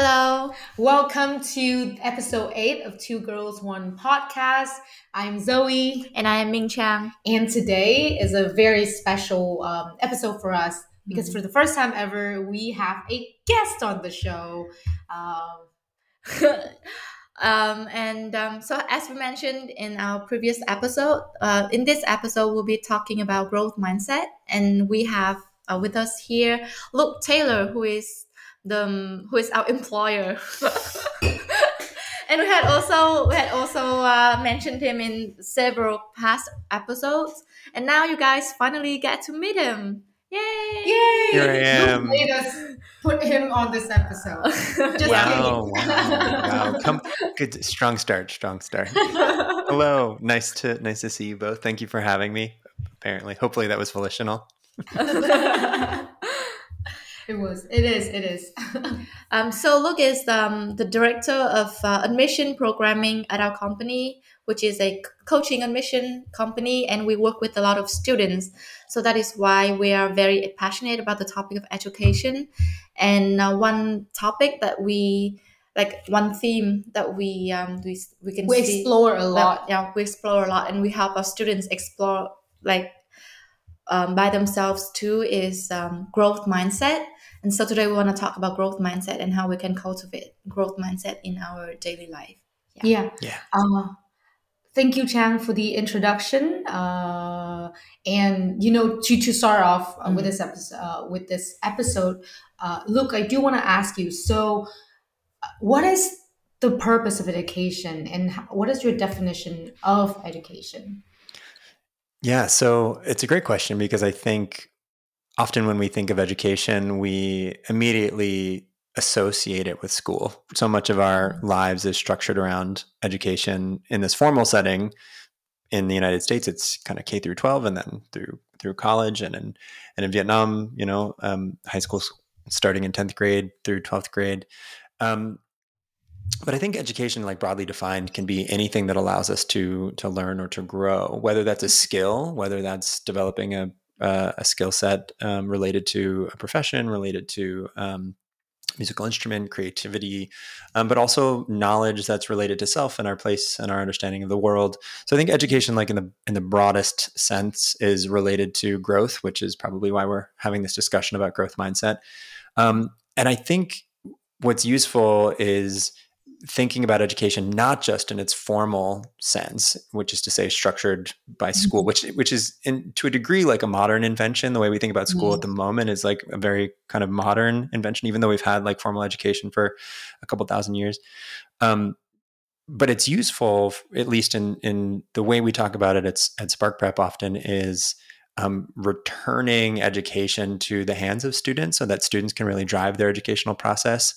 Hello. Welcome to episode 8 of Two Girls, One Podcast. I'm Zoe. And I am Ming Chang. And today is a very special episode for us because for the first time ever, we have a guest on the show. So as we mentioned in our previous episode, in this episode, we'll be talking about growth mindset. And we have with us here Luke Taylor, who is our employer. And we had also mentioned him in several past episodes. And now you guys finally get to meet him. Yay! Yay! Here I am. You made us put him on this episode. Just wow. Good, strong start. Hello. Nice to see you both. Thank you for having me. Apparently. Hopefully that was volitional. It is. So Luke is the director of admission programming at our company, which is a coaching admission company, and we work with a lot of students. So that is why we are very passionate about the topic of education. And one theme that we explore a lot, and we help our students explore by themselves too is growth mindset. And so today we want to talk about growth mindset and how we can cultivate growth mindset in our daily life. Yeah. Thank you, Chang, for the introduction. To start off with this episode, Luke, I do want to ask you. So, what is the purpose of education, and what is your definition of education? Yeah, so it's a great question because I think often when we think of education, we immediately associate it with school. So much of our lives is structured around education in this formal setting. In the United States, it's kind of K through 12 and then through college. And in Vietnam, high school starting in 10th grade through 12th grade. But I think education, broadly defined, can be anything that allows us to learn or to grow, whether that's a skill, whether that's developing a skill set related to a profession, related to musical instrument, creativity, but also knowledge that's related to self and our place and our understanding of the world. So I think education, in the broadest sense, is related to growth, which is probably why we're having this discussion about growth mindset. And I think what's useful is thinking about education not just in its formal sense, which is to say structured by school, which is to a degree like a modern invention. The way we think about school at the moment is like a very kind of modern invention, even though we've had formal education for a couple thousand years. But it's useful, at least in the way we talk about it at Spark Prep often, is returning education to the hands of students so that students can really drive their educational process,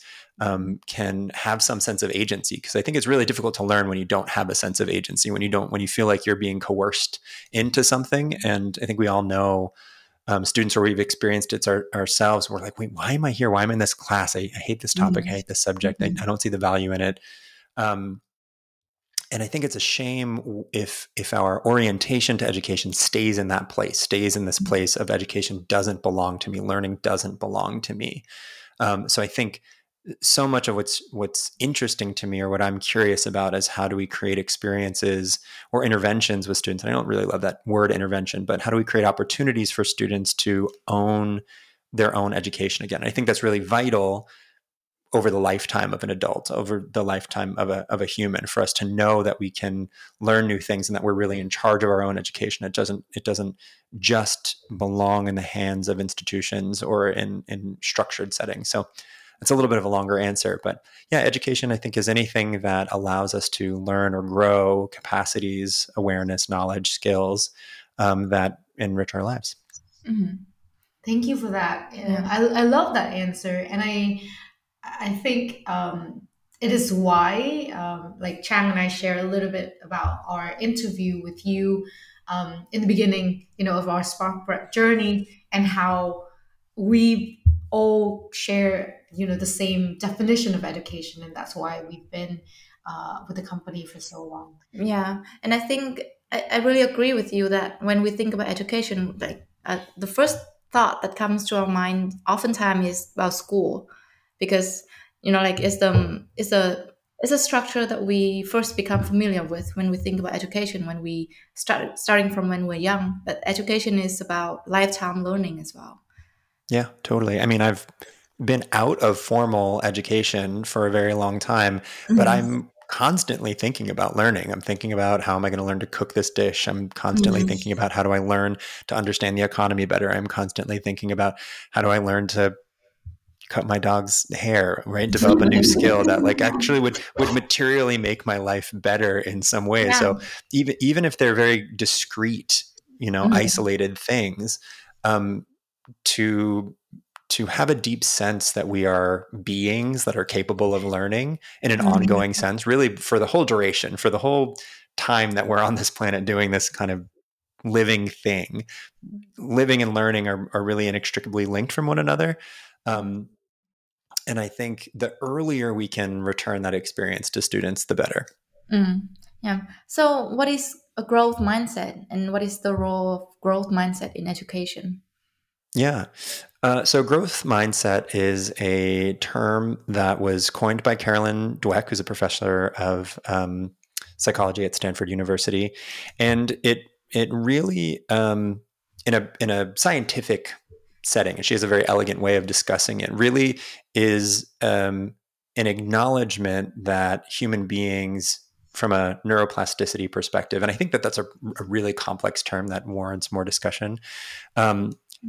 can have some sense of agency. Because I think it's really difficult to learn when you don't have a sense of agency, when you feel like you're being coerced into something. And I think we all know students, or we've experienced it ourselves. We're like, wait, why am I here? Why am I in this class? I hate this topic. I hate this subject. I don't see the value in it. And I think it's a shame if our orientation to education stays in this place of education doesn't belong to me, learning doesn't belong to me. So I think so much of what's interesting to me, or what I'm curious about, is how do we create experiences or interventions with students? And I don't really love that word intervention, but how do we create opportunities for students to own their own education again? And I think that's really vital over the lifetime of an adult, over the lifetime of a human, for us to know that we can learn new things and that we're really in charge of our own education. It doesn't just belong in the hands of institutions or in structured settings. So it's a little bit of a longer answer, but yeah, education I think is anything that allows us to learn or grow capacities, awareness, knowledge, skills that enrich our lives. Mm-hmm. Thank you for that. Yeah. I love that answer, and I think it is why, Chang and I share a little bit about our interview with you in the beginning, of our Spark Prep journey, and how we all share, the same definition of education, and that's why we've been with the company for so long. Yeah, and I think I really agree with you that when we think about education, the first thought that comes to our mind oftentimes is about school. Because You know, like it's a structure that we first become familiar with when we think about education, when we starting from when we're young. But education is about lifetime learning as well. Yeah, totally. I mean, I've been out of formal education for a very long time, but I'm constantly thinking about learning. I'm thinking about how am I going to learn to cook this dish? I'm constantly thinking about how do I learn to understand the economy better? I'm constantly thinking about how do I learn to cut my dog's hair, right? Develop a new skill that like actually would materially make my life better in some way. Yeah. So even if they're very discrete, you know, isolated things, to have a deep sense that we are beings that are capable of learning in an ongoing sense, really for the whole duration, for the whole time that we're on this planet doing this kind of living thing. Living and learning are really inextricably linked from one another. And I think the earlier we can return that experience to students, the better. Yeah. So what is a growth mindset and what is the role of growth mindset in education? Yeah. So growth mindset is a term that was coined by Carolyn Dweck, who's a professor of psychology at Stanford University. And it really, in a scientific setting, and she has a very elegant way of discussing it, really is an acknowledgement that human beings from a neuroplasticity perspective, and I think that that's a really complex term that warrants more discussion,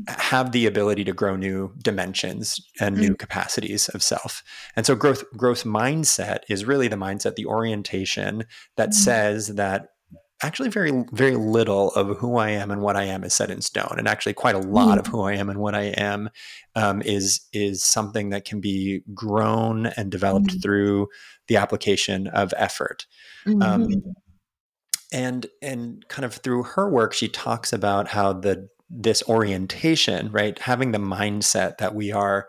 have the ability to grow new dimensions and new capacities of self. And so growth mindset is really the mindset, the orientation that says that actually very, very little of who I am and what I am is set in stone. And actually quite a lot of who I am and what I am is something that can be grown and developed through the application of effort. And kind of through her work, she talks about how this orientation, right? Having the mindset that we are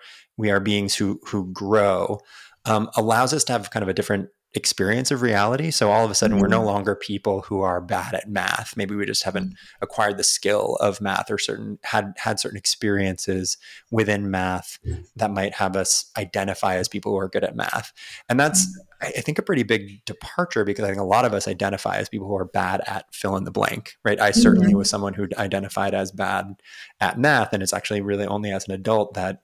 beings who grow, allows us to have kind of a different experience of reality. So all of a sudden we're no longer people who are bad at math. Maybe we just haven't acquired the skill of math or had certain experiences within math that might have us identify as people who are good at math. And that's, I think, a pretty big departure, because I think a lot of us identify as people who are bad at fill in the blank, right? I certainly was someone who identified as bad at math. And it's actually really only as an adult that,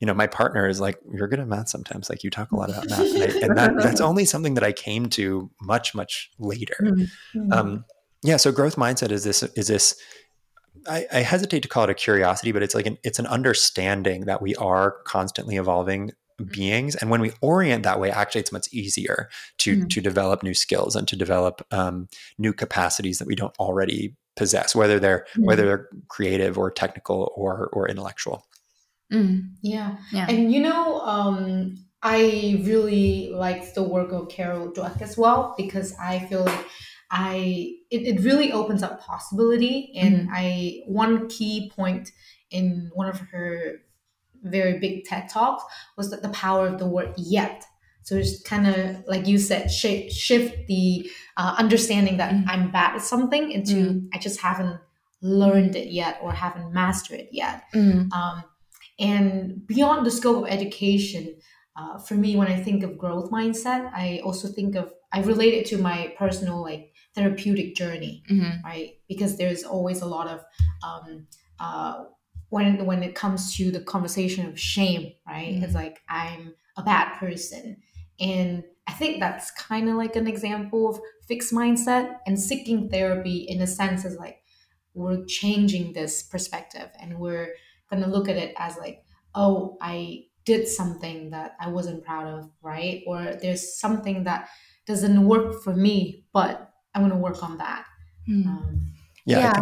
you know, my partner is like, you're good at math sometimes. Like, you talk a lot about math. And that's only something that I came to much, much later. Yeah. So growth mindset is this, I hesitate to call it a curiosity, but it's like it's an understanding that we are constantly evolving beings. And when we orient that way, actually it's much easier to develop new skills and to develop new capacities that we don't already possess, whether they're creative or technical or intellectual. Yeah. And you know, I really liked the work of Carol Dweck as well, because I feel like it really opens up possibility. And one key point in one of her very big TED Talks was that the power of the word yet. So just kind of, like you said, shift the understanding that I'm bad at something into I just haven't learned it yet or haven't mastered it yet. And beyond the scope of education, for me, when I think of growth mindset, I also think of, I relate it to my personal like therapeutic journey, right? Because there's always a lot of, when it comes to the conversation of shame, right? It's like, I'm a bad person. And I think that's kind of like an example of fixed mindset, and seeking therapy in a sense is like, we're changing this perspective and we're going to look at it as like, oh, I did something that I wasn't proud of, right? Or there's something that doesn't work for me, but I'm going to work on that. Yeah,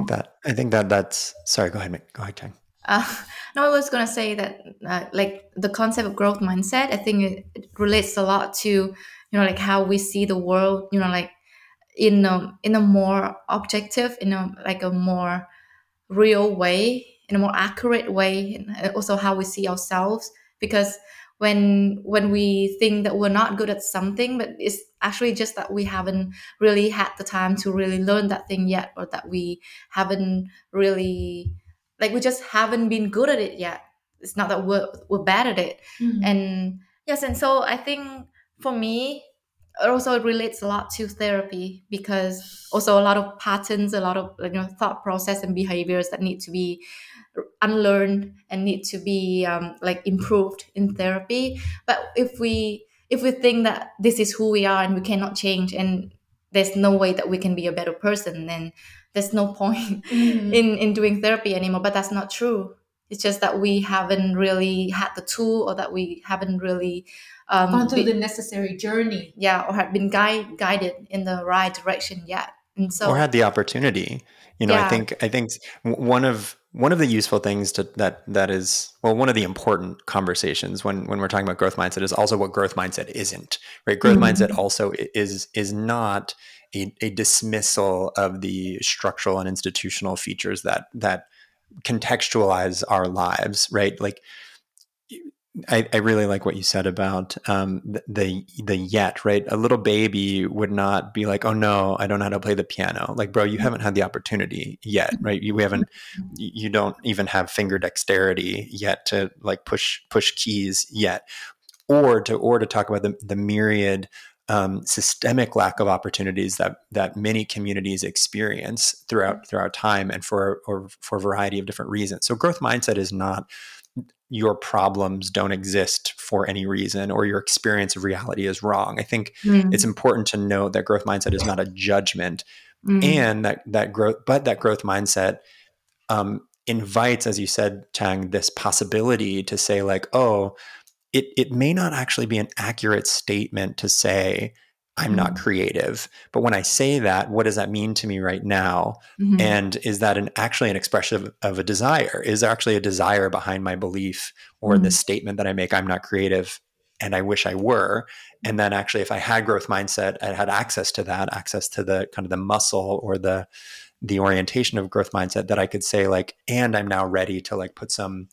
I think that's sorry, go ahead, Tang. No, I was going to say that like the concept of growth mindset, I think it relates a lot to, you know, like how we see the world, you know, like in a more objective, in a like a more real way, in a more accurate way, and also how we see ourselves. Because when we think that we're not good at something, but it's actually just that we haven't really had the time to really learn that thing yet, or that we haven't really, like we just haven't been good at it yet. It's not that we're bad at it. And Yes, and so I think for me, it also relates a lot to therapy, because also a lot of patterns, a lot of thought process and behaviors that need to be unlearned and need to be improved in therapy. But if we think that this is who we are and we cannot change and there's no way that we can be a better person, then there's no point in doing therapy anymore. But that's not true. It's just that we haven't really had the tool, or that we haven't really gone through the necessary journey. Yeah, or have been guided in the right direction yet. And so, or had the opportunity. Yeah. I think one of the useful things that is one of the important conversations when we're talking about growth mindset is also what growth mindset isn't, right? Growth mindset also is not a dismissal of the structural and institutional features that contextualize our lives, right? Like, I really like what you said about the yet, right? A little baby would not be like, oh no, I don't know how to play the piano. Like, bro, you haven't had the opportunity yet, right? You don't even have finger dexterity yet to like push keys yet, or to talk about the myriad systemic lack of opportunities that many communities experience throughout time and for a variety of different reasons. So growth mindset is not your problems don't exist for any reason, or your experience of reality is wrong. I think it's important to note that growth mindset is not a judgment, and that growth mindset invites, as you said, Chang, this possibility to say like, oh, it may not actually be an accurate statement to say I'm not creative, but when I say that, what does that mean to me right now? Mm-hmm. And is that actually an expression of a desire? Is there actually a desire behind my belief or this statement that I make, I'm not creative and I wish I were? And then actually, if I had growth mindset, I had access to the kind of the muscle or the orientation of growth mindset, that I could say like, and I'm now ready to like put some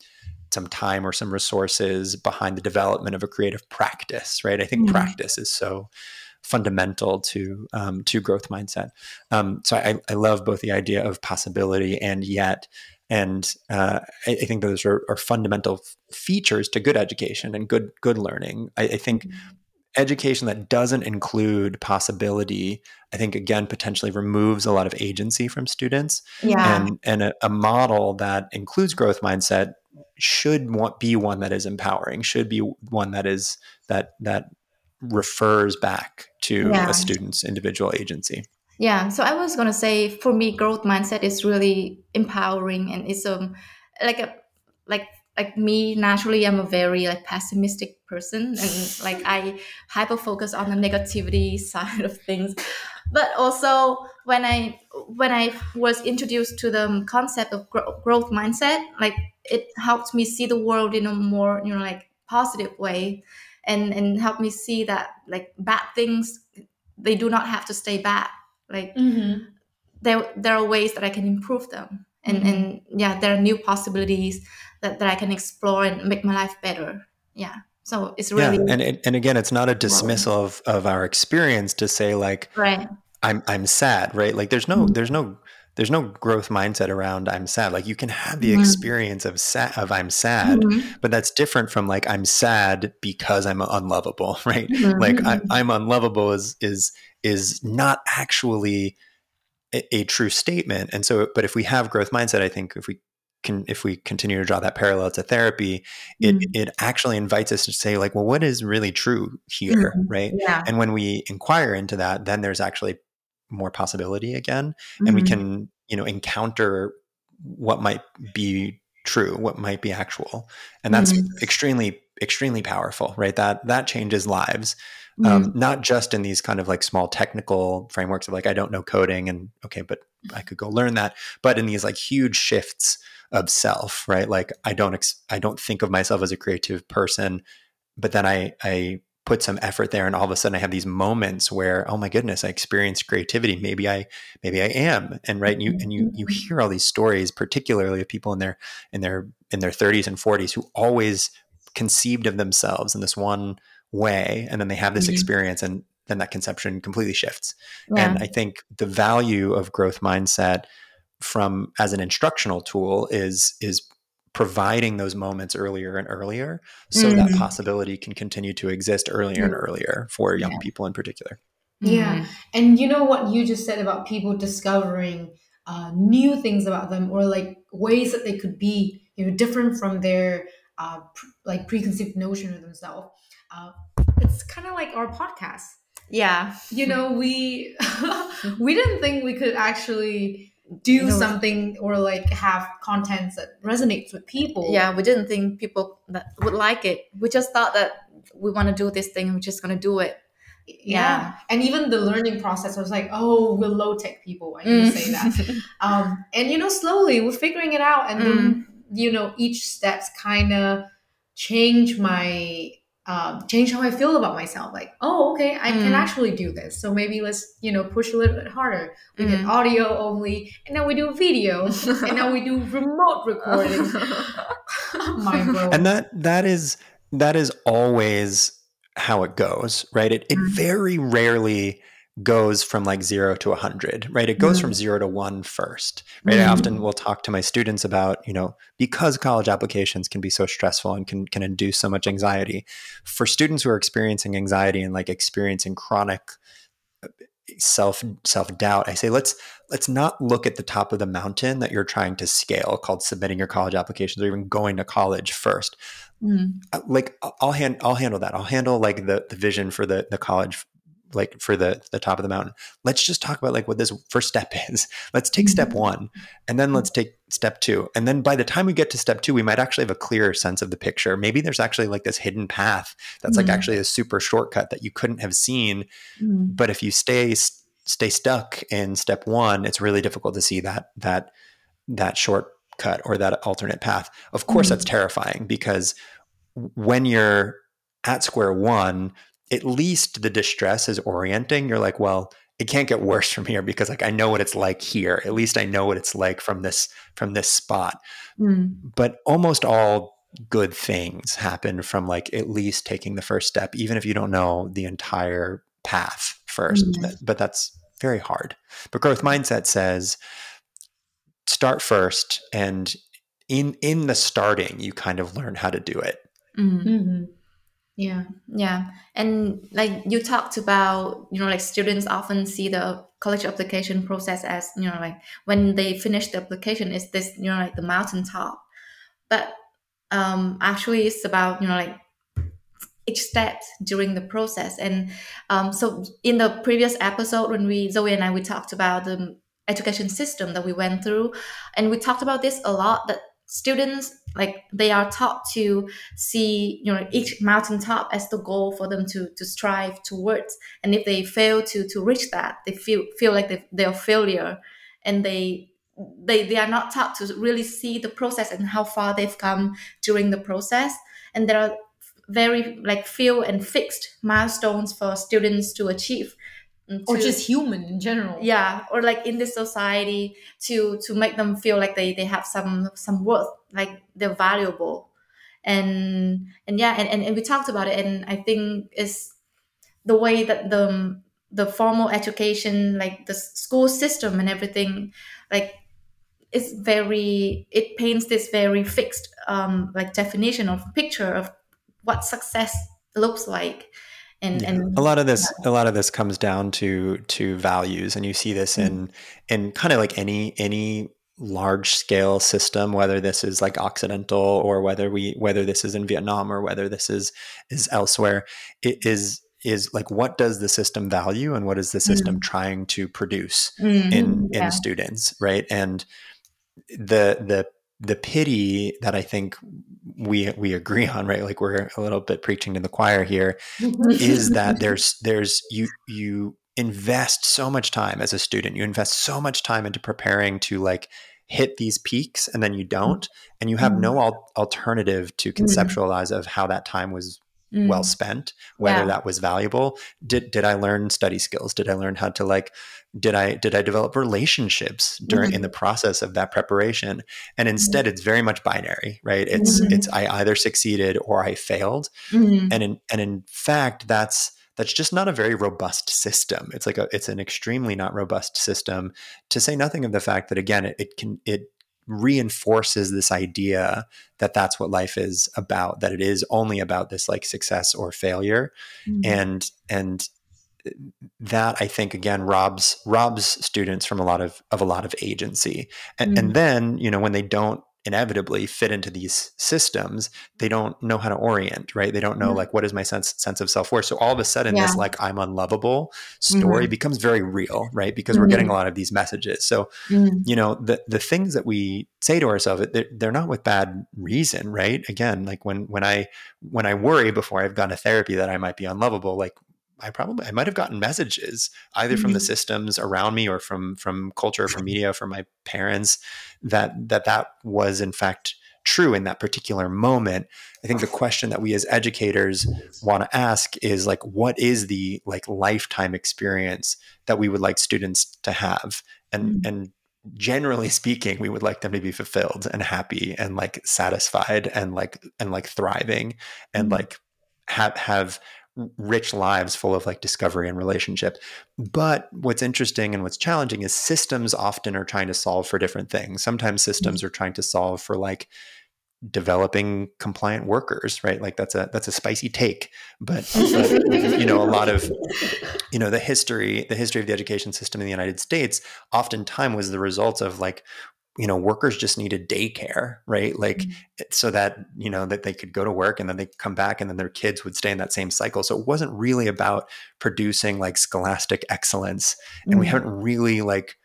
time or some resources behind the development of a creative practice, right? I think practice is so fundamental to growth mindset. So I love both the idea of possibility and yet, and I think those are fundamental features to good education and good learning. I think education that doesn't include possibility, I think again, potentially removes a lot of agency from students. Yeah. And a model that includes growth mindset should be one that is empowering, should be one that is that refers back to a student's individual agency. Yeah. So I was going to say, for me, growth mindset is really empowering, and it's like me naturally, I'm a very like pessimistic person, and like I hyper focus on the negativity side of things. But also when I was introduced to the concept of growth mindset, like it helped me see the world in a more positive way. And help me see that like bad things, they do not have to stay bad. Like there are ways that I can improve them, and there are new possibilities that I can explore and make my life better. Yeah, so it's really and again, it's not a dismissal of our experience to say like I'm sad, right? Like there's no growth mindset around I'm sad. Like you can have the experience of I'm sad, but that's different from like I'm sad because I'm unlovable, right? Like I'm unlovable is not actually a true statement. And so, but if we have growth mindset, I think if we continue to draw that parallel to therapy, it actually invites us to say like, well, what is really true here, right? Yeah. And when we inquire into that, then there's actually more possibility again, and we can encounter what might be true, what might be actual, and that's extremely powerful, right? That changes lives, not just in these kind of like small technical frameworks of like I don't know coding and okay, but I could go learn that, but in these like huge shifts of self, right? Like I don't think of myself as a creative person, but then I put some effort there, and all of a sudden I have these moments where, oh my goodness, I experienced creativity. Maybe I am. And right. You hear all these stories, particularly of people in their 30s and 40s who always conceived of themselves in this one way. And then they have this experience, and then that conception completely shifts. Yeah. And I think the value of growth mindset as an instructional tool is providing those moments earlier and earlier so that possibility can continue to exist earlier and earlier for young people in particular. Yeah. And you know what you just said about people discovering new things about them, or like ways that they could be, you know, different from their preconceived notion of themselves. It's kind of like our podcast. Yeah. You know, we we didn't think we could actually do something or like have contents that resonates with people. Yeah, we didn't think people that would like it. We just thought that we want to do this thing and we're just going to do it. Yeah. And even the learning process, I was like, oh, we're low-tech people. I can say that. And, you know, slowly we're figuring it out. And then, you know, each step's kind of change how I feel about myself. Like, oh, okay, I can actually do this. So maybe let's, you know, push a little bit harder. We did audio only, and now we do video, and now we do remote recording. And that is always how it goes, right? It very rarely goes from like 0 to 100, right? It goes from 0 to 1 first, right? I often will talk to my students about, you know, because college applications can be so stressful and can induce so much anxiety, for students who are experiencing anxiety and like experiencing chronic self-doubt, I say, let's not look at the top of the mountain that you're trying to scale called submitting your college applications or even going to college first. Like I'll handle like the vision for the college, like for the top of the mountain. Let's just talk about like what this first step is. Let's take step one, and then let's take step two. And then by the time we get to step two, we might actually have a clearer sense of the picture. Maybe there's actually like this hidden path that's like actually a super shortcut that you couldn't have seen. But if you stay stuck in step one, it's really difficult to see that shortcut or that alternate path. Of course, that's terrifying, because when you're at square one, at least the distress is orienting. You're like, well, it can't get worse from here because like I know what it's like here. At least I know what it's like from this spot. But almost all good things happen from like at least taking the first step, even if you don't know the entire path first. But that's very hard. But growth mindset says start first, and in the starting, you kind of learn how to do it. Yeah. And like you talked about, you know, like students often see the college application process as, you know, like when they finish the application, it's this, you know, like the mountaintop. But actually it's about, you know, like each step during the process. And so in the previous episode, when Zoe and I talked about the education system that we went through, and we talked about this a lot, that students, like they are taught to see, you know, each mountaintop as the goal for them to strive towards. And if they fail to reach that, they feel like they're a failure, and they are not taught to really see the process and how far they've come during the process. And there are very like few and fixed milestones for students to achieve. Or just human in general. Yeah, or like in this society to make them feel like they have some worth, like they're valuable. And we talked about it, and I think it's the way that the formal education, like the school system and everything, like it paints this very fixed like definition or picture of what success looks like. And a lot of this comes down to values, and you see this in kind of like any large scale system, whether this is like Occidental or whether this is in Vietnam or whether this is elsewhere. It is like, what does the system value and what is the system trying to produce in students, right? And the pity that I think we agree on, right? Like we're a little bit preaching to the choir here, is that there's you invest so much time as a student, you invest so much time into preparing to like hit these peaks, and then you don't, and you have no alternative to conceptualize of how that time was well spent, whether that was valuable. Did I learn study skills? Did I learn how to like, did I develop relationships during in the process of that preparation? And instead it's very much binary, right? It's I either succeeded or I failed. And in fact, that's just not a very robust system. It's like it's an extremely not robust system, to say nothing of the fact that, again, it reinforces this idea that that's what life is about, that it is only about this like success or failure. Mm-hmm. And that I think again, robs students from a lot of agency. And, mm-hmm. and then, you know, when they don't inevitably fit into these systems, they don't know how to orient, right? They don't know mm-hmm. like, what is my sense of self-worth? So all of a sudden yeah. this like, I'm unlovable story mm-hmm. becomes very real, right? Because mm-hmm. we're getting a lot of these messages. So, mm-hmm. you know, the things that we say to ourselves, they're not with bad reason, right? Again, like when I worry before I've gone to therapy that I might be unlovable, like I might've gotten messages either mm-hmm. from the systems around me or from culture, from media, from my parents that was in fact true in that particular moment. I think the question that we as educators want to ask is like, what is the like lifetime experience that we would like students to have? And, mm-hmm. and generally speaking, we would like them to be fulfilled and happy and like satisfied and like thriving and like have rich lives full of like discovery and relationship. But what's interesting and what's challenging is systems often are trying to solve for different things. Sometimes systems are trying to solve for like developing compliant workers, right? Like that's a spicy take, but you know, a lot of, you know, the history of the education system in the United States oftentimes was the result of like, you know, workers just needed daycare, right? Like mm-hmm. so that, you know, that they could go to work and then they come back and then their kids would stay in that same cycle. So it wasn't really about producing like scholastic excellence. Mm-hmm. And we haven't really like,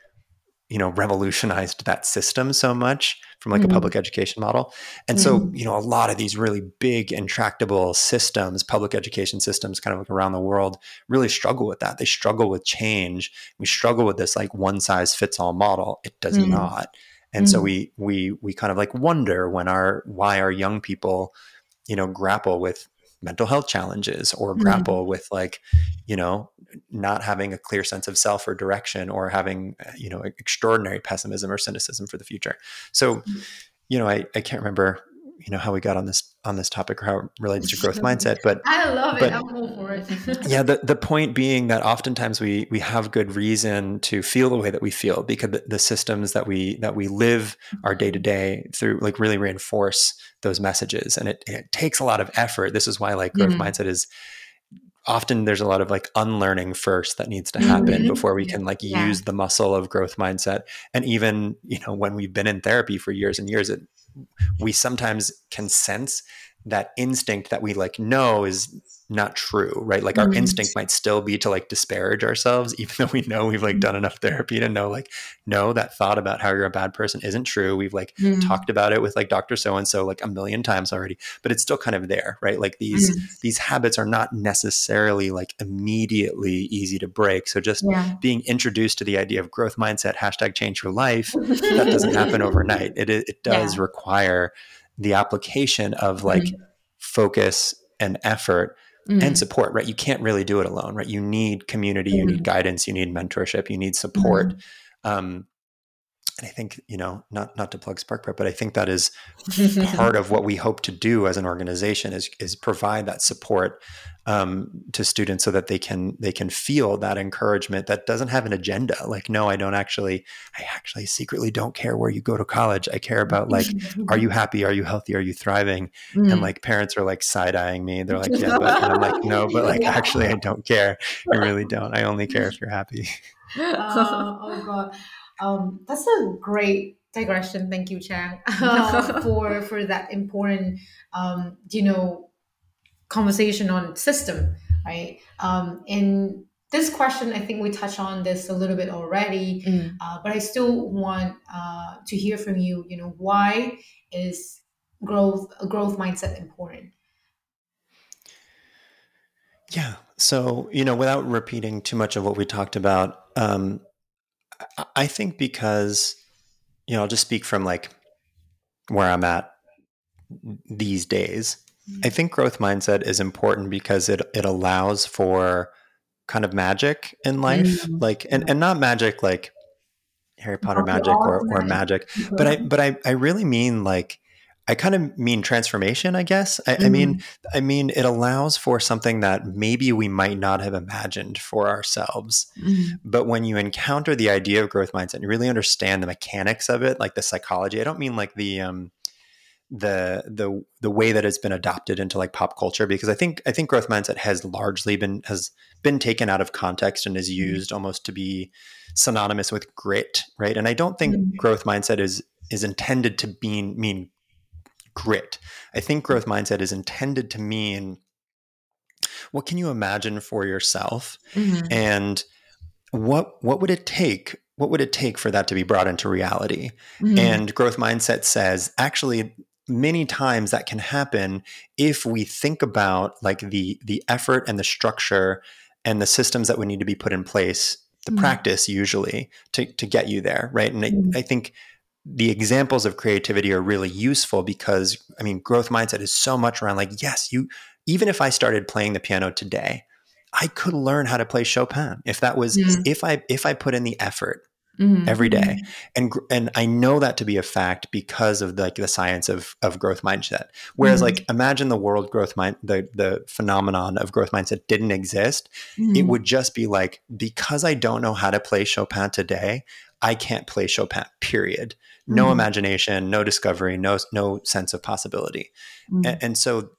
you know, revolutionized that system so much from like mm-hmm. a public education model. And mm-hmm. so, you know, a lot of these really big intractable systems, public education systems kind of like around the world really struggle with that. They struggle with change. We struggle with this like one size fits all model. It does mm-hmm. not. And mm-hmm. so we kind of like wonder why our young people, you know, grapple with mental health challenges or mm-hmm. grapple with like, you know, not having a clear sense of self or direction or having, you know, extraordinary pessimism or cynicism for the future. So, mm-hmm. you know, I can't remember, you know, how we got on this topic or how it relates to growth mindset, but I love it. I'm all for it. Yeah. The point being that oftentimes we have good reason to feel the way that we feel because the systems that we live our day to day through like really reinforce those messages. And it takes a lot of effort. This is why like growth mm-hmm. mindset is often there's a lot of like unlearning first that needs to happen mm-hmm. before we can like yeah. use the muscle of growth mindset. And even, you know, when we've been in therapy for years and years, we sometimes can sense that instinct that we like know is not true, right? Like our mm-hmm. instinct might still be to like disparage ourselves, even though we know we've like done enough therapy to know like, no, that thought about how you're a bad person isn't true. We've like mm-hmm. talked about it with like Dr. So-and-so like a million times already, but it's still kind of there, right? Like these habits are not necessarily like immediately easy to break. So just yeah. being introduced to the idea of growth mindset, hashtag change your life, that doesn't happen overnight. It does yeah. require the application of like mm-hmm. focus and effort mm-hmm. and support, right? You can't really do it alone, right? You need community, mm-hmm. you need guidance, you need mentorship, you need support. Mm-hmm. And I think, you know, not to plug Spark Prep, but I think that is part of what we hope to do as an organization is provide that support to students so that they can feel that encouragement that doesn't have an agenda. Like, no, I actually secretly don't care where you go to college. I care about like, are you happy? Are you healthy? Are you thriving? Mm. And like parents are like side-eyeing me. They're like, yeah, but and I'm like, no, but like, actually I don't care. I really don't. I only care if you're happy. Oh God. That's a great digression. Thank you, Chang, for that important, you know, conversation on system, right? And this question, I think we touched on this a little bit already, but I still want to hear from you. You know, why is growth mindset important? Yeah. So, you know, without repeating too much of what we talked about, I think because, you know, I'll just speak from like where I'm at these days. Mm-hmm. I think growth mindset is important because it allows for kind of magic in life, mm-hmm. like, and not magic, like Harry Potter magic or magic. But I really mean like, I kind of mean transformation, I guess. I mean, it allows for something that maybe we might not have imagined for ourselves. Mm-hmm. But when you encounter the idea of growth mindset and you really understand the mechanics of it, like the psychology, I don't mean like the way that it's been adopted into like pop culture, because I think growth mindset has largely been taken out of context and is used almost to be synonymous with grit, right? And I don't think growth mindset is intended to mean grit. I think growth mindset is intended to mean, what can you imagine for yourself? Mm-hmm. And what would it take for that to be brought into reality? Mm-hmm. And growth mindset says, actually, many times that can happen if we think about like the effort and the structure and the systems that would need to be put in place, the mm-hmm. practice usually to get you there, right? And I think the examples of creativity are really useful because, I mean, growth mindset is so much around like, yes, even if I started playing the piano today, I could learn how to play Chopin if I put in the effort every day. And I know that to be a fact because of like the science of growth mindset. Whereas like, imagine the world growth mind, the phenomenon of growth mindset didn't exist. It would just be like, because I don't know how to play Chopin today, I can't play Chopin, period. No imagination, no discovery, no sense of possibility. And so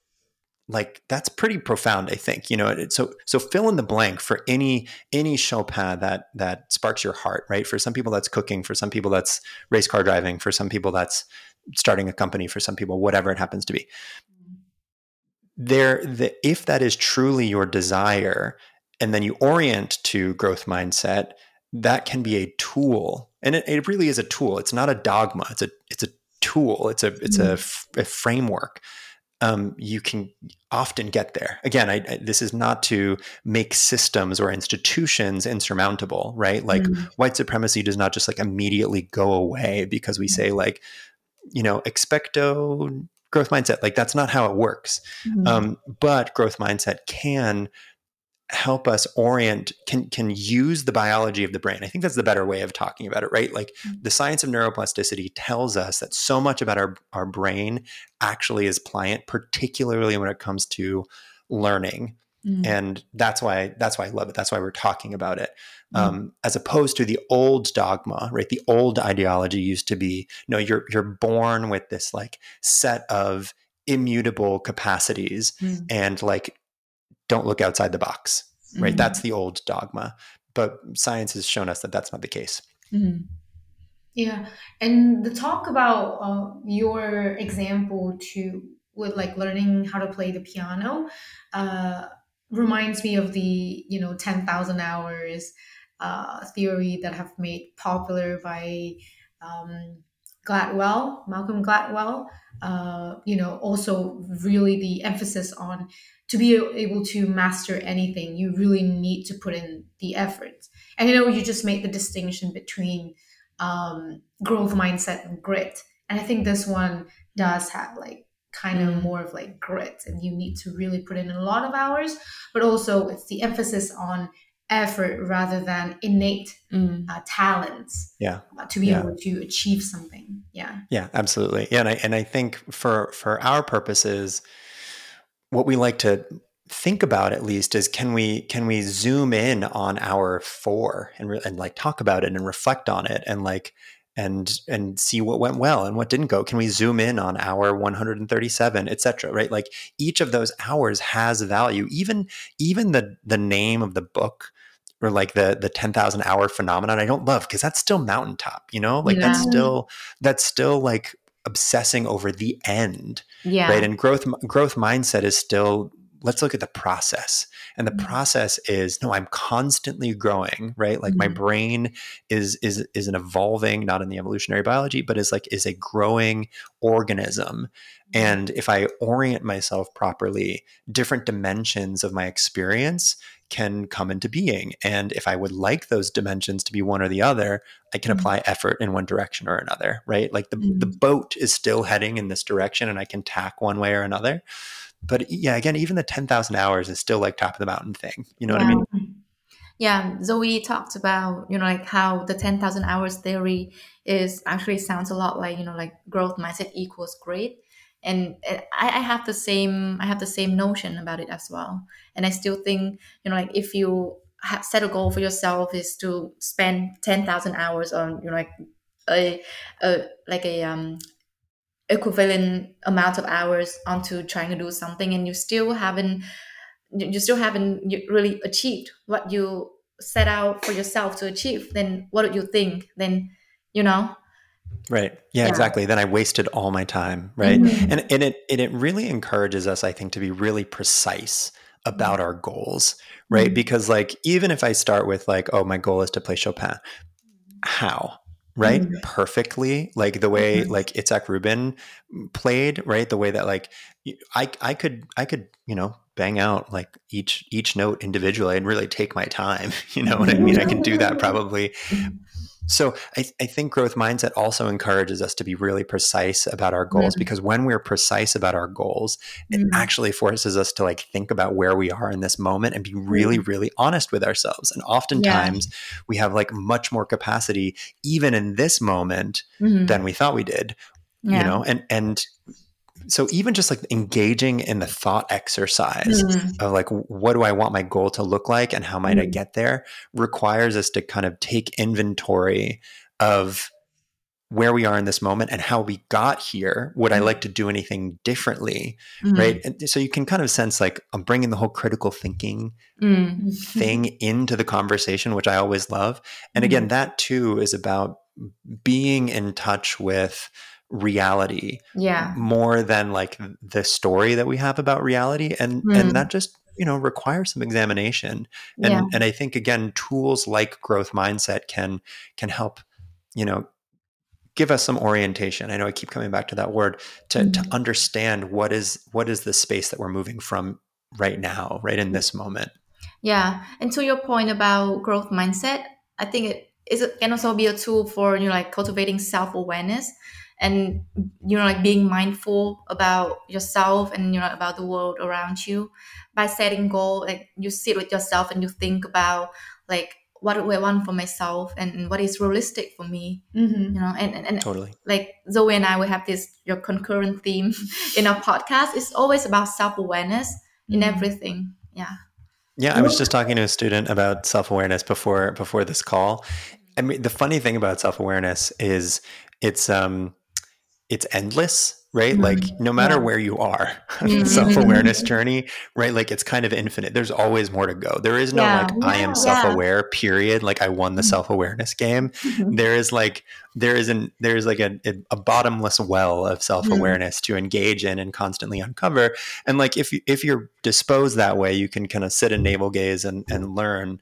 like, that's pretty profound, I think, you know, so fill in the blank for any Chopin that sparks your heart, right? For some people that's cooking, for some people that's race car driving, for some people that's starting a company, for some people, whatever it happens to be. If that is truly your desire, and then you orient to growth mindset, that can be a tool, and it really is a tool. It's not a dogma. It's a tool. It's a framework. You can often get there. Again, this is not to make systems or institutions insurmountable, right? Like white supremacy does not just like immediately go away because we say like, you know, expecto growth mindset. Like that's not how it works. But growth mindset can help us orient, can use the biology of the brain. I think that's the better way of talking about it, right? Like the science of neuroplasticity tells us that so much about our brain actually is pliant, particularly when it comes to learning. And that's why I love it. That's why we're talking about it. As opposed to the old dogma, right? The old ideology used to be, no, you're born with this like set of immutable capacities and like, don't look outside the box, right? That's the old dogma, but science has shown us that that's not the case. Yeah. And the talk about your example with like learning how to play the piano reminds me of the, you know, 10,000 hours theory that have made popular by Malcolm Gladwell, you know, also really the emphasis on, to be able to master anything, you really need to put in the effort. And I know you just made the distinction between growth mindset and grit. And I think this one does have like kind of more of like grit, and you need to really put in a lot of hours, but also it's the emphasis on effort rather than innate talents to be able to achieve something. Yeah, absolutely. Yeah, and I think for our purposes, what we like to think about at least is, can we zoom in on our four and like talk about it and reflect on it and like, and see what went well and what didn't go. Can we zoom in on hour 137, et cetera, right? Like each of those hours has value, even the name of the book or like the 10,000 hour phenomenon. I don't love, because that's still mountaintop, you know, like that's still like obsessing over the end, right? And growth mindset is still, let's look at the process. And the process is, no, I'm constantly growing, right? Like my brain is an evolving, not in the evolutionary biology, but is a growing organism. And if I orient myself properly, different dimensions of my experience can come into being. And if I would like those dimensions to be one or the other, I can apply effort in one direction or another, right? Like the boat is still heading in this direction and I can tack one way or another. But yeah, again, even the 10,000 hours is still like top of the mountain thing. You know what I mean? Yeah. Zoe talked about, you know, like how the 10,000 hours theory is actually sounds a lot like, you know, like growth mindset equals great. And I have the same notion about it as well. And I still think, you know, like if you set a goal for yourself is to spend 10,000 hours on, you know, like a equivalent amount of hours onto trying to do something, and you still haven't really achieved what you set out for yourself to achieve, then what do you think? Then, you know? Right. Yeah, exactly. Then I wasted all my time. Right. Mm-hmm. And it really encourages us, I think, to be really precise about our goals. Right. Mm-hmm. Because like, even if I start with like, oh, my goal is to play Chopin, how? Right. Mm-hmm. Perfectly. Like the way mm-hmm. like Itzhak Rubin played, right. The way that like, I could, you know, bang out like each note individually and really take my time. You know what I mean? I can do that probably. So I think growth mindset also encourages us to be really precise about our goals, because when we're precise about our goals, it actually forces us to like think about where we are in this moment and be really, really honest with ourselves. And oftentimes we have like much more capacity even in this moment than we thought we did, you know, and so even just like engaging in the thought exercise of like, what do I want my goal to look like and how might I get there, requires us to kind of take inventory of where we are in this moment and how we got here. Would I like to do anything differently? Right. And so you can kind of sense like I'm bringing the whole critical thinking thing into the conversation, which I always love. And again, that too is about being in touch with reality more than like the story that we have about reality, and that just, you know, requires some examination, and I think again tools like growth mindset can help, you know, give us some orientation. I know I keep coming back to that word to understand what is the space that we're moving from right now, right in this moment. And to your point about growth mindset, I think it can also be a tool for, you know, like cultivating self-awareness and, you know, like being mindful about yourself and, you know, about the world around you. By setting goal, like you sit with yourself and you think about like, what do I want for myself and what is realistic for me, you know, and totally. Like Zoe and I, we have this, your concurrent theme in our podcast. It's always about self-awareness in everything. Yeah. I was just talking to a student about self-awareness before this call. I mean, the funny thing about self-awareness is it's endless, right? Like no matter where you are on the self-awareness journey, right? Like it's kind of infinite. There's always more to go. There is no I am self-aware period. Like I won the self-awareness game. There is a bottomless well of self-awareness to engage in and constantly uncover. And like, if you're disposed that way, you can kind of sit in navel gaze and learn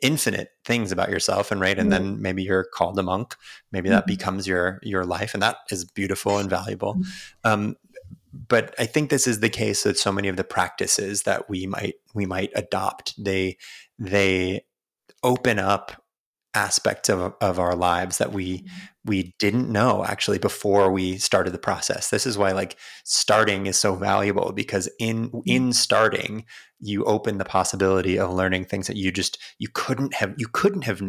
infinite things about yourself, and right, and then maybe you're called a monk, maybe that becomes your life, and that is beautiful and valuable. But I think this is the case with so many of the practices that we might adopt. They open up aspects of our lives that we didn't know actually before we started the process. This is why like starting is so valuable, because in starting you open the possibility of learning things that you couldn't have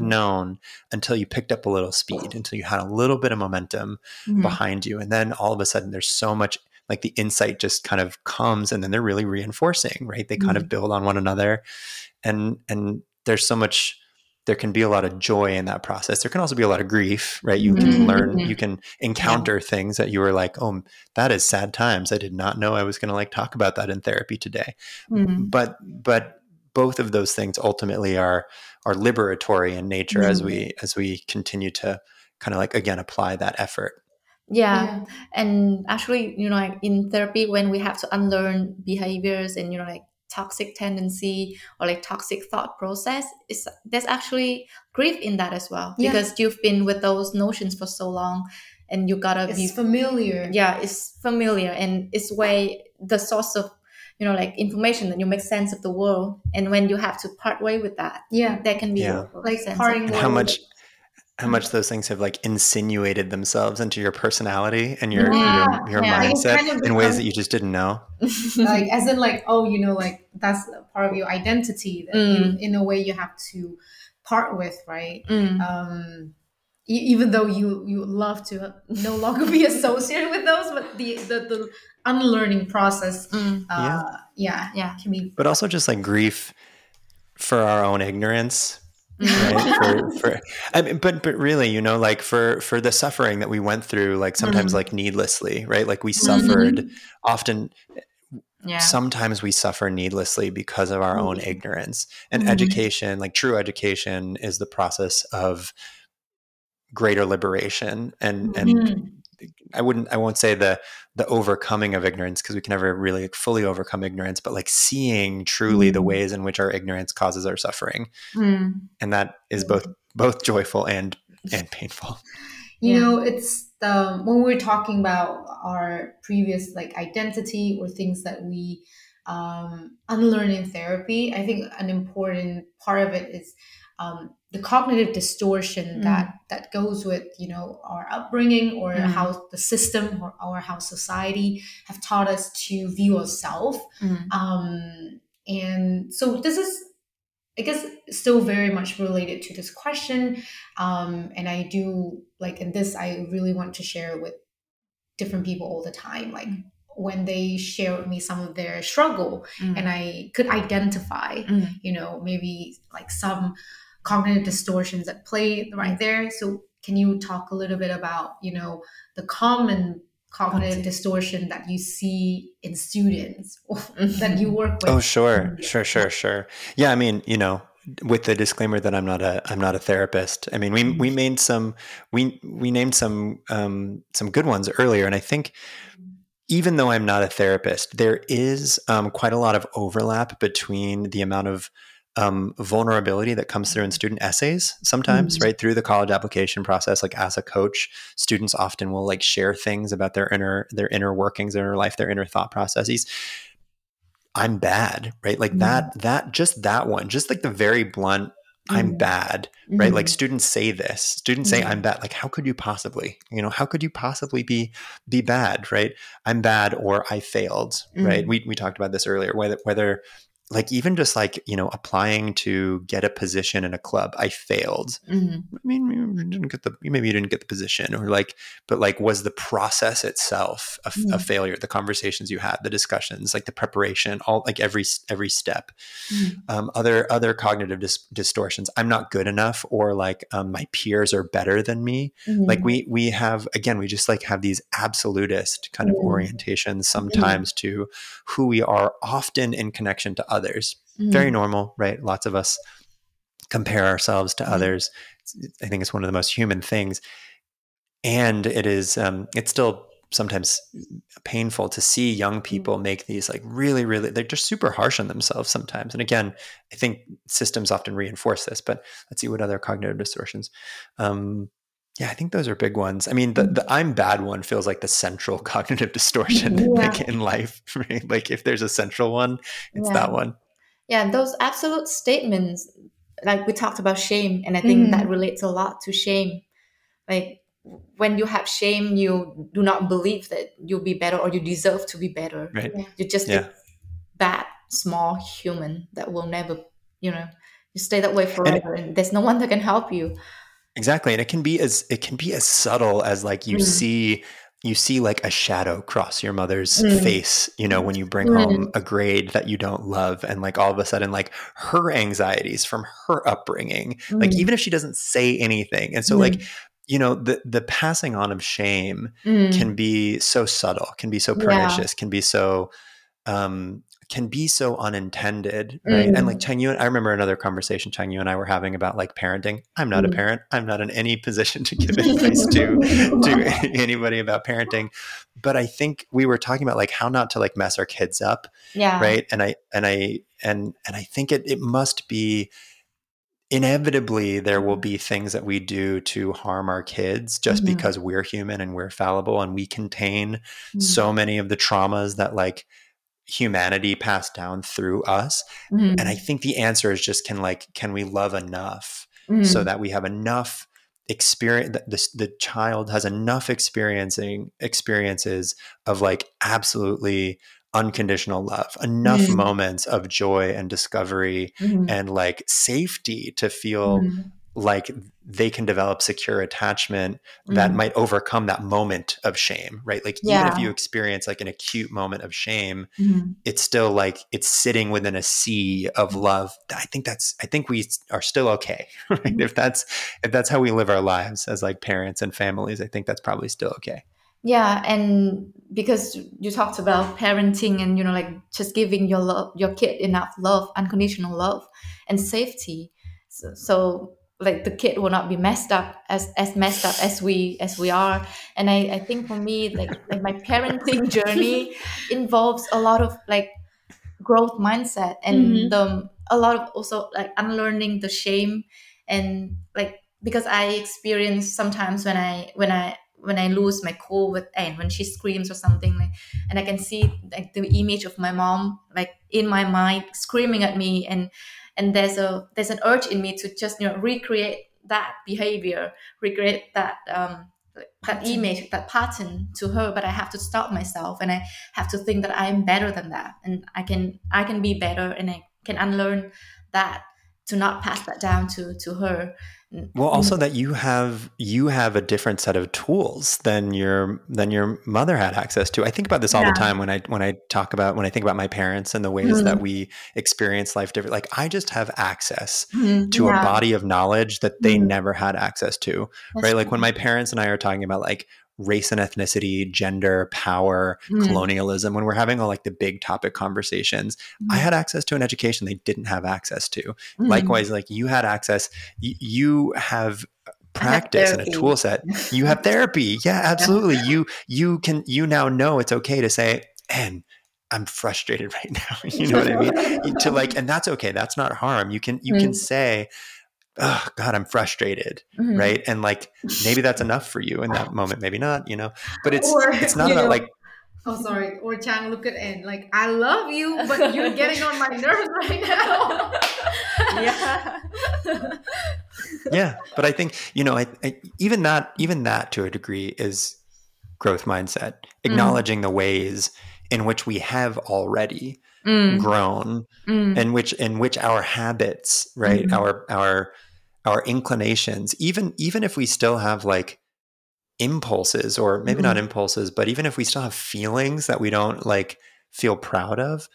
known until you picked up a little speed, until you had a little bit of momentum behind you. And then all of a sudden there's so much, like the insight just kind of comes, and then they're really reinforcing, right? They kind of build on one another, and there's so much. There can be a lot of joy in that process. There can also be a lot of grief, right? You can learn, you can encounter things that you were like, oh, that is sad times. I did not know I was going to like talk about that in therapy today. But both of those things ultimately are liberatory in nature as we continue to kind of like, again, apply that effort. Yeah. And actually, you know, like in therapy, when we have to unlearn behaviors and, you know, like toxic tendency or like toxic thought process, there's actually grief in that as well, because you've been with those notions for so long, and you gotta be familiar. Yeah, it's familiar, and it's way the source of, you know, like information that you make sense of the world. And when you have to part way with that, that can be like parting. How much those things have like insinuated themselves into your personality and your mindset kind of in ways that you just didn't know. Like as in like, oh, you know, like that's part of your identity that you, in a way, you have to part with, right? even though you love to no longer be associated with those, but the unlearning process, can be. But also just like grief for our own ignorance, right? But really, you know, like for the suffering that we went through, like sometimes like needlessly, right? Like we suffered often. Yeah. Sometimes we suffer needlessly because of our own ignorance. And education, like true education, is the process of greater liberation. And I won't say the overcoming of ignorance, because we can never really like fully overcome ignorance, but like seeing truly the ways in which our ignorance causes our suffering. And that is both joyful and painful. You know, it's when we were talking about our previous like identity or things that we unlearn in therapy, I think an important part of it is the cognitive distortion that goes with, you know, our upbringing or how the system or how society have taught us to view ourselves. And so this is, I guess, still very much related to this question. And I do like in this, I really want to share with different people all the time, like when they share with me some of their struggle and I could identify, you know, maybe like some cognitive distortions that play right there. So can you talk a little bit about, you know, the common cognitive distortion that you see in students that you work with? Oh, sure. Yeah. I mean, you know, with the disclaimer that I'm not a therapist. I mean, we named some good ones earlier. And I think even though I'm not a therapist, there is quite a lot of overlap between the amount of vulnerability that comes through in student essays sometimes, right? Through the college application process, like as a coach, students often will like share things about their inner workings, their inner life, their inner thought processes. I'm bad, right? Like that, just that one, just like the very blunt, I'm bad, right? Like students say this, students say I'm bad. Like, how could you possibly, you know, be bad, right? I'm bad or I failed, right? We talked about this earlier, whether like even just like, you know, applying to get a position in a club, I failed. I mean, maybe you didn't get the position, or like, but like, was the process itself a failure? The conversations you had, the discussions, like the preparation, all like every step. Other cognitive distortions. I'm not good enough, or like my peers are better than me. Like we have, again, we just like have these absolutist kind of orientations sometimes to who we are, often in connection to others. Very normal, right? Lots of us compare ourselves to others. I think it's one of the most human things. And it is, it's still sometimes painful to see young people make these like really, really, they're just super harsh on themselves sometimes. And again, I think systems often reinforce this, but let's see what other cognitive distortions. Yeah, I think those are big ones. I mean, the I'm bad one feels like the central cognitive distortion like in life, right? Like if there's a central one, it's that one. Yeah, those absolute statements, like we talked about shame, and I think that relates a lot to shame. Like when you have shame, you do not believe that you'll be better or you deserve to be better. Right. Yeah. You're just a bad, small human that will never, you know, you stay that way forever and there's no one that can help you. Exactly. And it can be as subtle as like you see like a shadow cross your mother's face, you know, when you bring home a grade that you don't love. And like all of a sudden, like her anxieties from her upbringing, like even if she doesn't say anything. And so like, you know, the passing on of shame can be so subtle, can be so pernicious, can be so unintended, right? And like Chang Yu, I remember another conversation Chang Yu and I were having about like parenting. I'm not a parent. I'm not in any position to give advice to anybody about parenting. But I think we were talking about like how not to like mess our kids up, right? And I think it must be, inevitably there will be things that we do to harm our kids just because we're human and we're fallible and we contain so many of the traumas that like humanity passed down through us. And I think the answer is just can we love enough so that we have enough experience, that the child has enough experiences of like absolutely unconditional love, enough moments of joy and discovery and like safety to feel like they can develop secure attachment that might overcome that moment of shame, right? Like even if you experience like an acute moment of shame, it's still like it's sitting within a sea of love. I think we are still okay. Right? If that's how we live our lives as like parents and families, I think that's probably still okay. Yeah. And because you talked about parenting and, you know, like just giving your kid enough love, unconditional love and safety. So like the kid will not be messed up as we are. And I think for me, like my parenting journey involves a lot of like growth mindset and a lot of also like unlearning the shame. And like, because I experience sometimes when I lose my cool with and when she screams or something, like, and I can see like the image of my mom like in my mind screaming at me, and there's an urge in me to just, you know, recreate that behavior, recreate that image, that pattern to her. But I have to stop myself, and I have to think that I'm better than that, and I can be better, and I can unlearn that to not pass that down to her. Well, also that you have a different set of tools than your mother had access to. I think about this all the time when I think about my parents and the ways that we experience life differently. Like I just have access to a body of knowledge that they never had access to. That's right. True. Like when my parents and I are talking about like race and ethnicity, gender, power, colonialism, when we're having all like the big topic conversations, I had access to an education they didn't have access to. Likewise, like you had access, you have practice and a tool set. You have therapy. Yeah, absolutely. You now know it's okay to say, and I'm frustrated right now. You know what I mean? To like, and that's okay. That's not harm. You can say, oh God, I'm frustrated. Right. And like, maybe that's enough for you in that moment. Maybe not, you know, but it's not about like, oh, sorry. Or Chang, look at Anne. Like, I love you, but you're getting on my nerves right now. Yeah. Yeah. But I think, you know, even that to a degree is growth mindset, acknowledging the ways in which we have already grown, in which our habits, right, our inclinations, even if we still have like impulses, or maybe not impulses, but even if we still have feelings that we don't like feel proud of,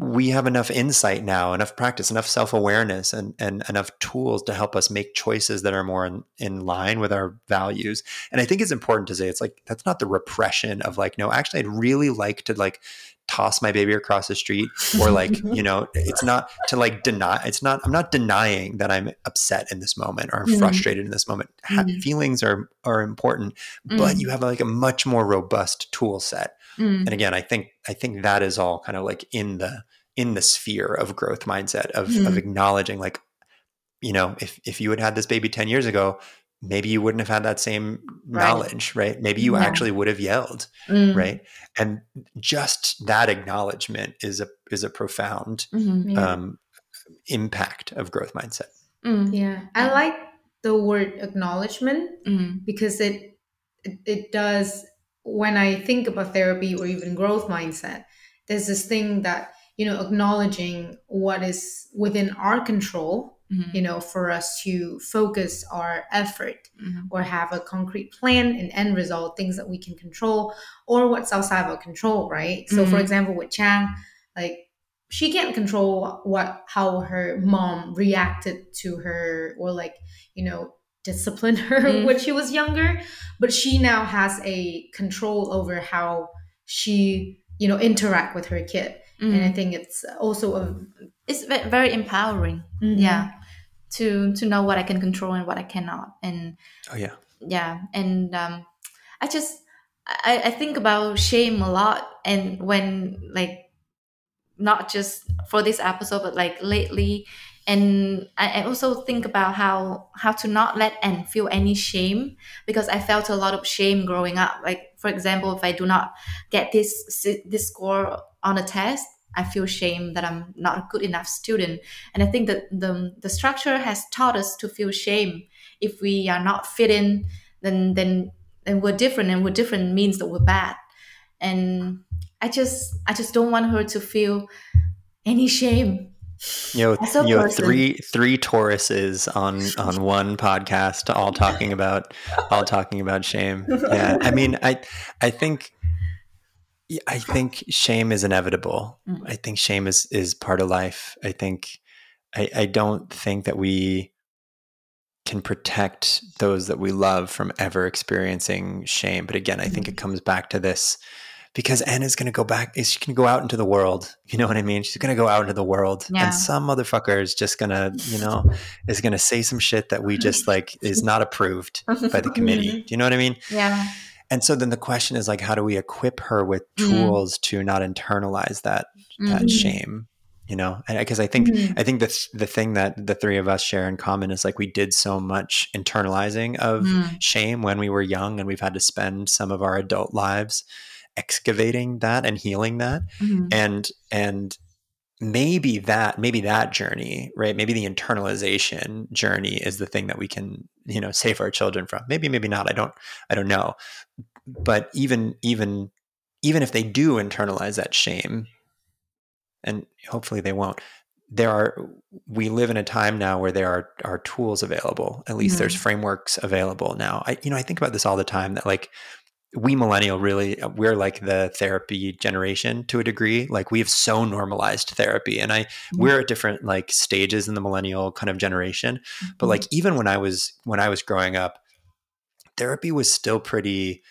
we have enough insight now, enough practice, enough self-awareness, and enough tools to help us make choices that are more in line with our values. And I think it's important to say, it's like, that's not the repression of like, no, actually I'd really like to like toss my baby across the street, or like, you know, it's not to like deny, it's not, I'm not denying that I'm upset in this moment or I'm frustrated in this moment. Feelings are important, but you have like a much more robust tool set. And again, I think that is all kind of like in the sphere of growth mindset of acknowledging like, you know, if you had had this baby 10 years ago, maybe you wouldn't have had that same knowledge, right? Maybe you actually would have yelled, right? And just that acknowledgement is a profound impact of growth mindset. Yeah, I like the word acknowledgement because it does. When I think about therapy or even growth mindset, there's this thing that, you know, acknowledging what is within our control. You know, for us to focus our effort or have a concrete plan and end result, things that we can control, or what's outside of our control, right? So for example, with Chang, like she can't control how her mom reacted to her, or like, you know, disciplined her when she was younger, but she now has a control over how she, you know, interact with her kid. And I think it's also it's very empowering. Yeah. To know what I can control and what I cannot. And and I think about shame a lot, and when like not just for this episode but like lately, and I also think about how to not let and feel any shame, because I felt a lot of shame growing up. Like for example, if I do not get this score on a test, I feel shame that I'm not a good enough student. And I think that the structure has taught us to feel shame. If we are not fit in, then we're different, and we're different means that we're bad. And I just don't want her to feel any shame. Three Tauruses on one podcast, all talking about shame. Yeah, I mean, I think shame is inevitable. Mm-hmm. I think shame is part of life. I think I don't think that we can protect those that we love from ever experiencing shame. But again, I think it comes back to this, because Anna's going to go back. She can go out into the world. You know what I mean? She's going to go out into the world, and some motherfucker is just going to, is going to say some shit that we just like is not approved by the committee. Do you know what I mean? Yeah. And so then the question is like, how do we equip her with tools to not internalize that shame? You know, because I think the thing that the three of us share in common is like we did so much internalizing of shame when we were young, and we've had to spend some of our adult lives excavating that and healing that, and maybe that journey, right? Maybe the internalization journey is the thing that we can save our children from. Maybe not. I don't know. But even if they do internalize that shame. And hopefully they won't. We live in a time now where there are tools available. At least there's frameworks available now. I think about this all the time that like we millennial we're like the therapy generation to a degree. Like we have so normalized therapy, and we're at different like stages in the millennial kind of generation. Mm-hmm. But like even when I was growing up, therapy was still pretty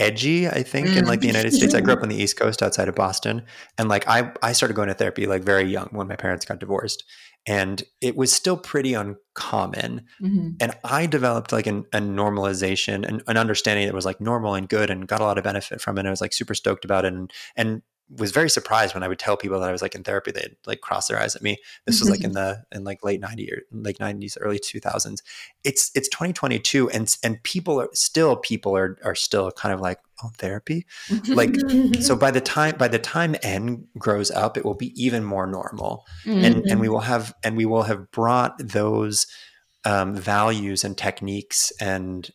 edgy, I think, in like the United States. I grew up on the East Coast outside of Boston. And like I started going to therapy like very young when my parents got divorced. And it was still pretty uncommon. Mm-hmm. And I developed like a normalization and an understanding that was like normal and good, and got a lot of benefit from it. And I was like super stoked about it, and was very surprised when I would tell people that I was like in therapy, they'd like cross their eyes at me. This was like in late 90s, early 2000s. It's 2022, and people are still kind of like, oh, therapy. Like, so by the time N grows up, it will be even more normal. Mm-hmm. And we will have brought those values and techniques and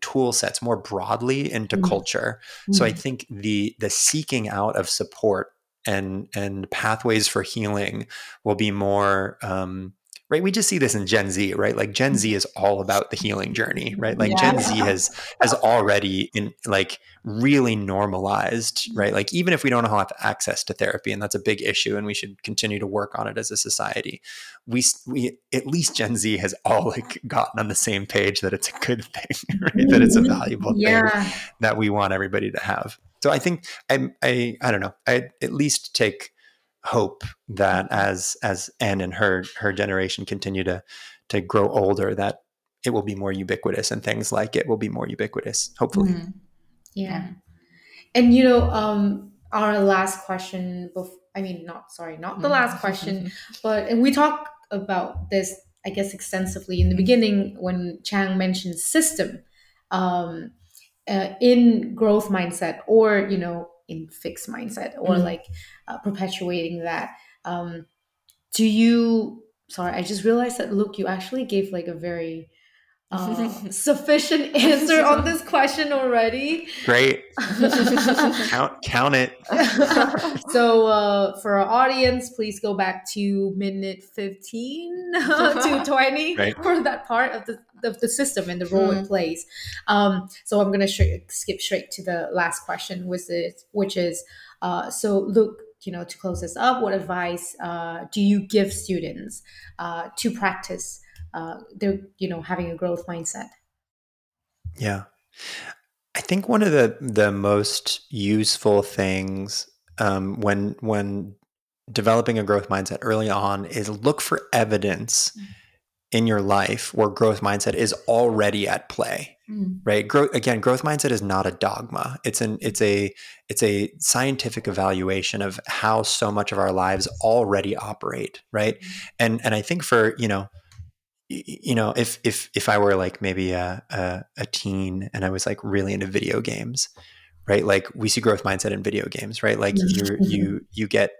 tool sets more broadly into culture. Mm-hmm. So I think the seeking out of support and pathways for healing will be more, right? We just see this in Gen Z, right? Like Gen Z is all about the healing journey, right? Like Gen Z has already really normalized, right? Like even if we don't have access to therapy, and that's a big issue, and we should continue to work on it as a society, we at least Gen Z has all like gotten on the same page that it's a good thing, right? That it's a valuable thing that we want everybody to have. So I think I don't know. I at least take hope that as Anne and her generation continue to grow older, that it will be more ubiquitous, and things like it will be more ubiquitous, hopefully. Mm-hmm. Yeah. And our last question and we talked about this, I guess, extensively in the beginning when Chang mentioned system in growth mindset, or in fixed mindset, or perpetuating that. I just realized that, Luke, you actually gave like a very sufficient answer on this question already. Great. count it. So for our audience, please go back to minute 15 to 20 for that part of the system and the role it plays. So I'm gonna skip straight to the last question, which is so Luke, to close this up, what advice do you give students to practice they're having a growth mindset? Yeah, I think one of the most useful things when developing a growth mindset early on is look for evidence in your life where growth mindset is already at play. Right? Growth mindset is not a dogma. It's a scientific evaluation of how so much of our lives already operate. Right? And I think for if I were like maybe a teen and I was like really into video games, right? Like we see growth mindset in video games, right? Like you get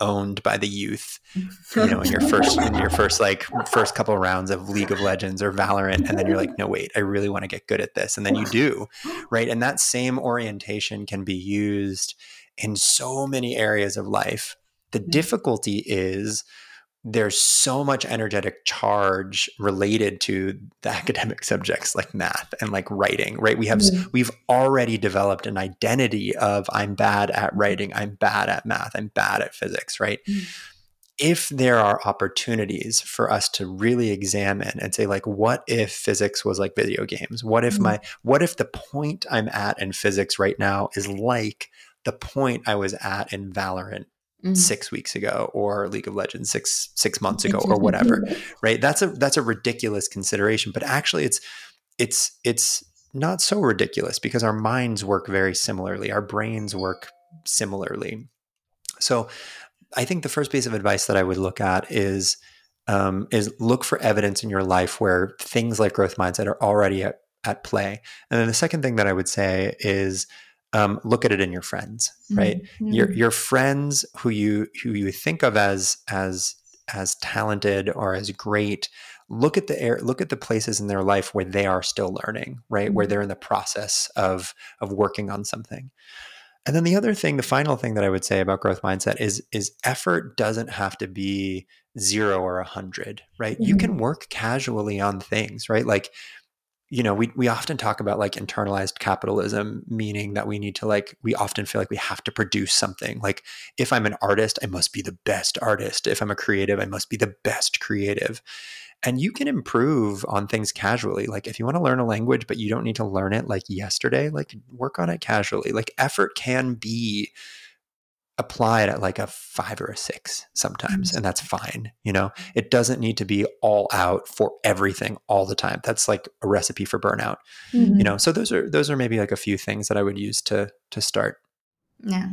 owned by the youth, in your first like first couple of rounds of League of Legends or Valorant, and then you're like, no, wait, I really want to get good at this, and then you do, right? And that same orientation can be used in so many areas of life. The difficulty is there's so much energetic charge related to the academic subjects like math and like writing, right? We've already developed an identity of I'm bad at writing, I'm bad at math, I'm bad at physics, right? If there are opportunities for us to really examine and say, like, what if physics was like video games? What if what if the point I'm at in physics right now is like the point I was at in Valorant 6 weeks ago, or League of Legends six months ago, or whatever, right? That's a ridiculous consideration, but actually it's not so ridiculous because our minds work very similarly. Our brains work similarly. So I think the first piece of advice that I would look at is look for evidence in your life where things like growth mindset are already at play. And then the second thing that I would say is look at it in your friends, right? Your friends who you think of as talented or as great. Look at the places in their life where they are still learning, right? Where they're in the process of working on something. And then the other thing, the final thing that I would say about growth mindset is effort doesn't have to be 0 or 100, right? You can work casually on things, right? Like, you know, we often talk about like internalized capitalism, meaning that we need to like, we often feel like we have to produce something. Like if I'm an artist, I must be the best artist. If I'm a creative, I must be the best creative. And you can improve on things casually. Like if you want to learn a language, but you don't need to learn it like yesterday, like work on it casually. Like effort can be applied at like a 5 or a 6 sometimes. And that's fine. You know, it doesn't need to be all out for everything all the time. That's like a recipe for burnout, you know? So those are maybe like a few things that I would use to start. Yeah.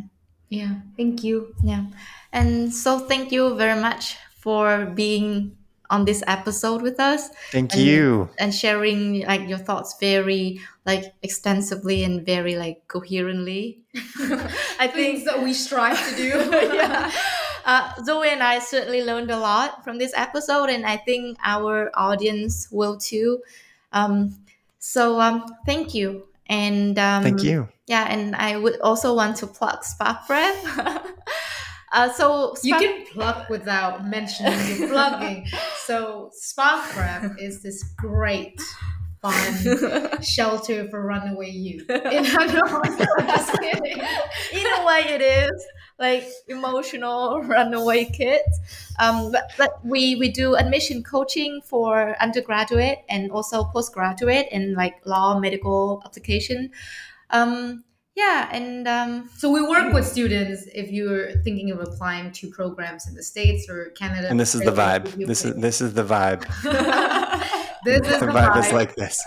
Yeah. Thank you. Yeah. And so thank you very much for being on this episode with us. Thank you. And sharing like your thoughts very like extensively and very like coherently. I think that we strive to do. Yeah. Zoe and I certainly learned a lot from this episode, and I think our audience will too. So thank you. And thank you. Yeah, and I would also want to plug Spark Prep. You can plug without mentioning your plugging. So Spark Prep is this great, fun shelter for runaway youth. I'm just kidding. In a way, it is like emotional runaway kids. But we do admission coaching for undergraduate and also postgraduate in like law, medical application. Yeah, and so we work with students if you're thinking of applying to programs in the States or Canada. And this is the vibe. This is the vibe. The vibe is like this.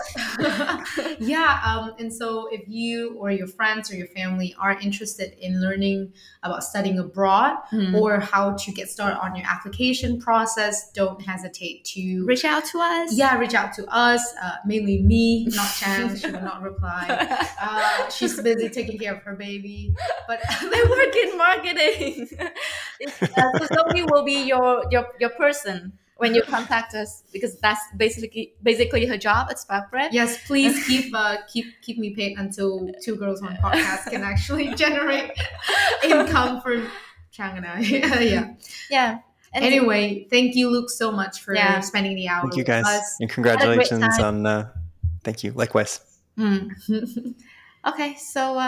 Yeah, and so if you or your friends or your family are interested in learning about studying abroad or how to get started on your application process, don't hesitate to reach out to us. Yeah, reach out to us. Mainly me, not Chan. She will not reply. She's busy taking care of her baby. But they work in marketing. So Zoe will be your person when you contact us, because that's basically her job at Spark Prep. Yes, please keep me paid until Two Girls One Podcast can actually generate income for Chang and I. Yeah. Yeah. And anyway, thank you, Luke, so much for spending the hour. Thank you guys, with us. And congratulations on. Thank you. Likewise. Okay, so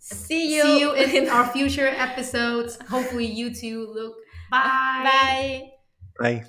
see you in our future episodes. Hopefully, you too, Luke. Bye. Bye.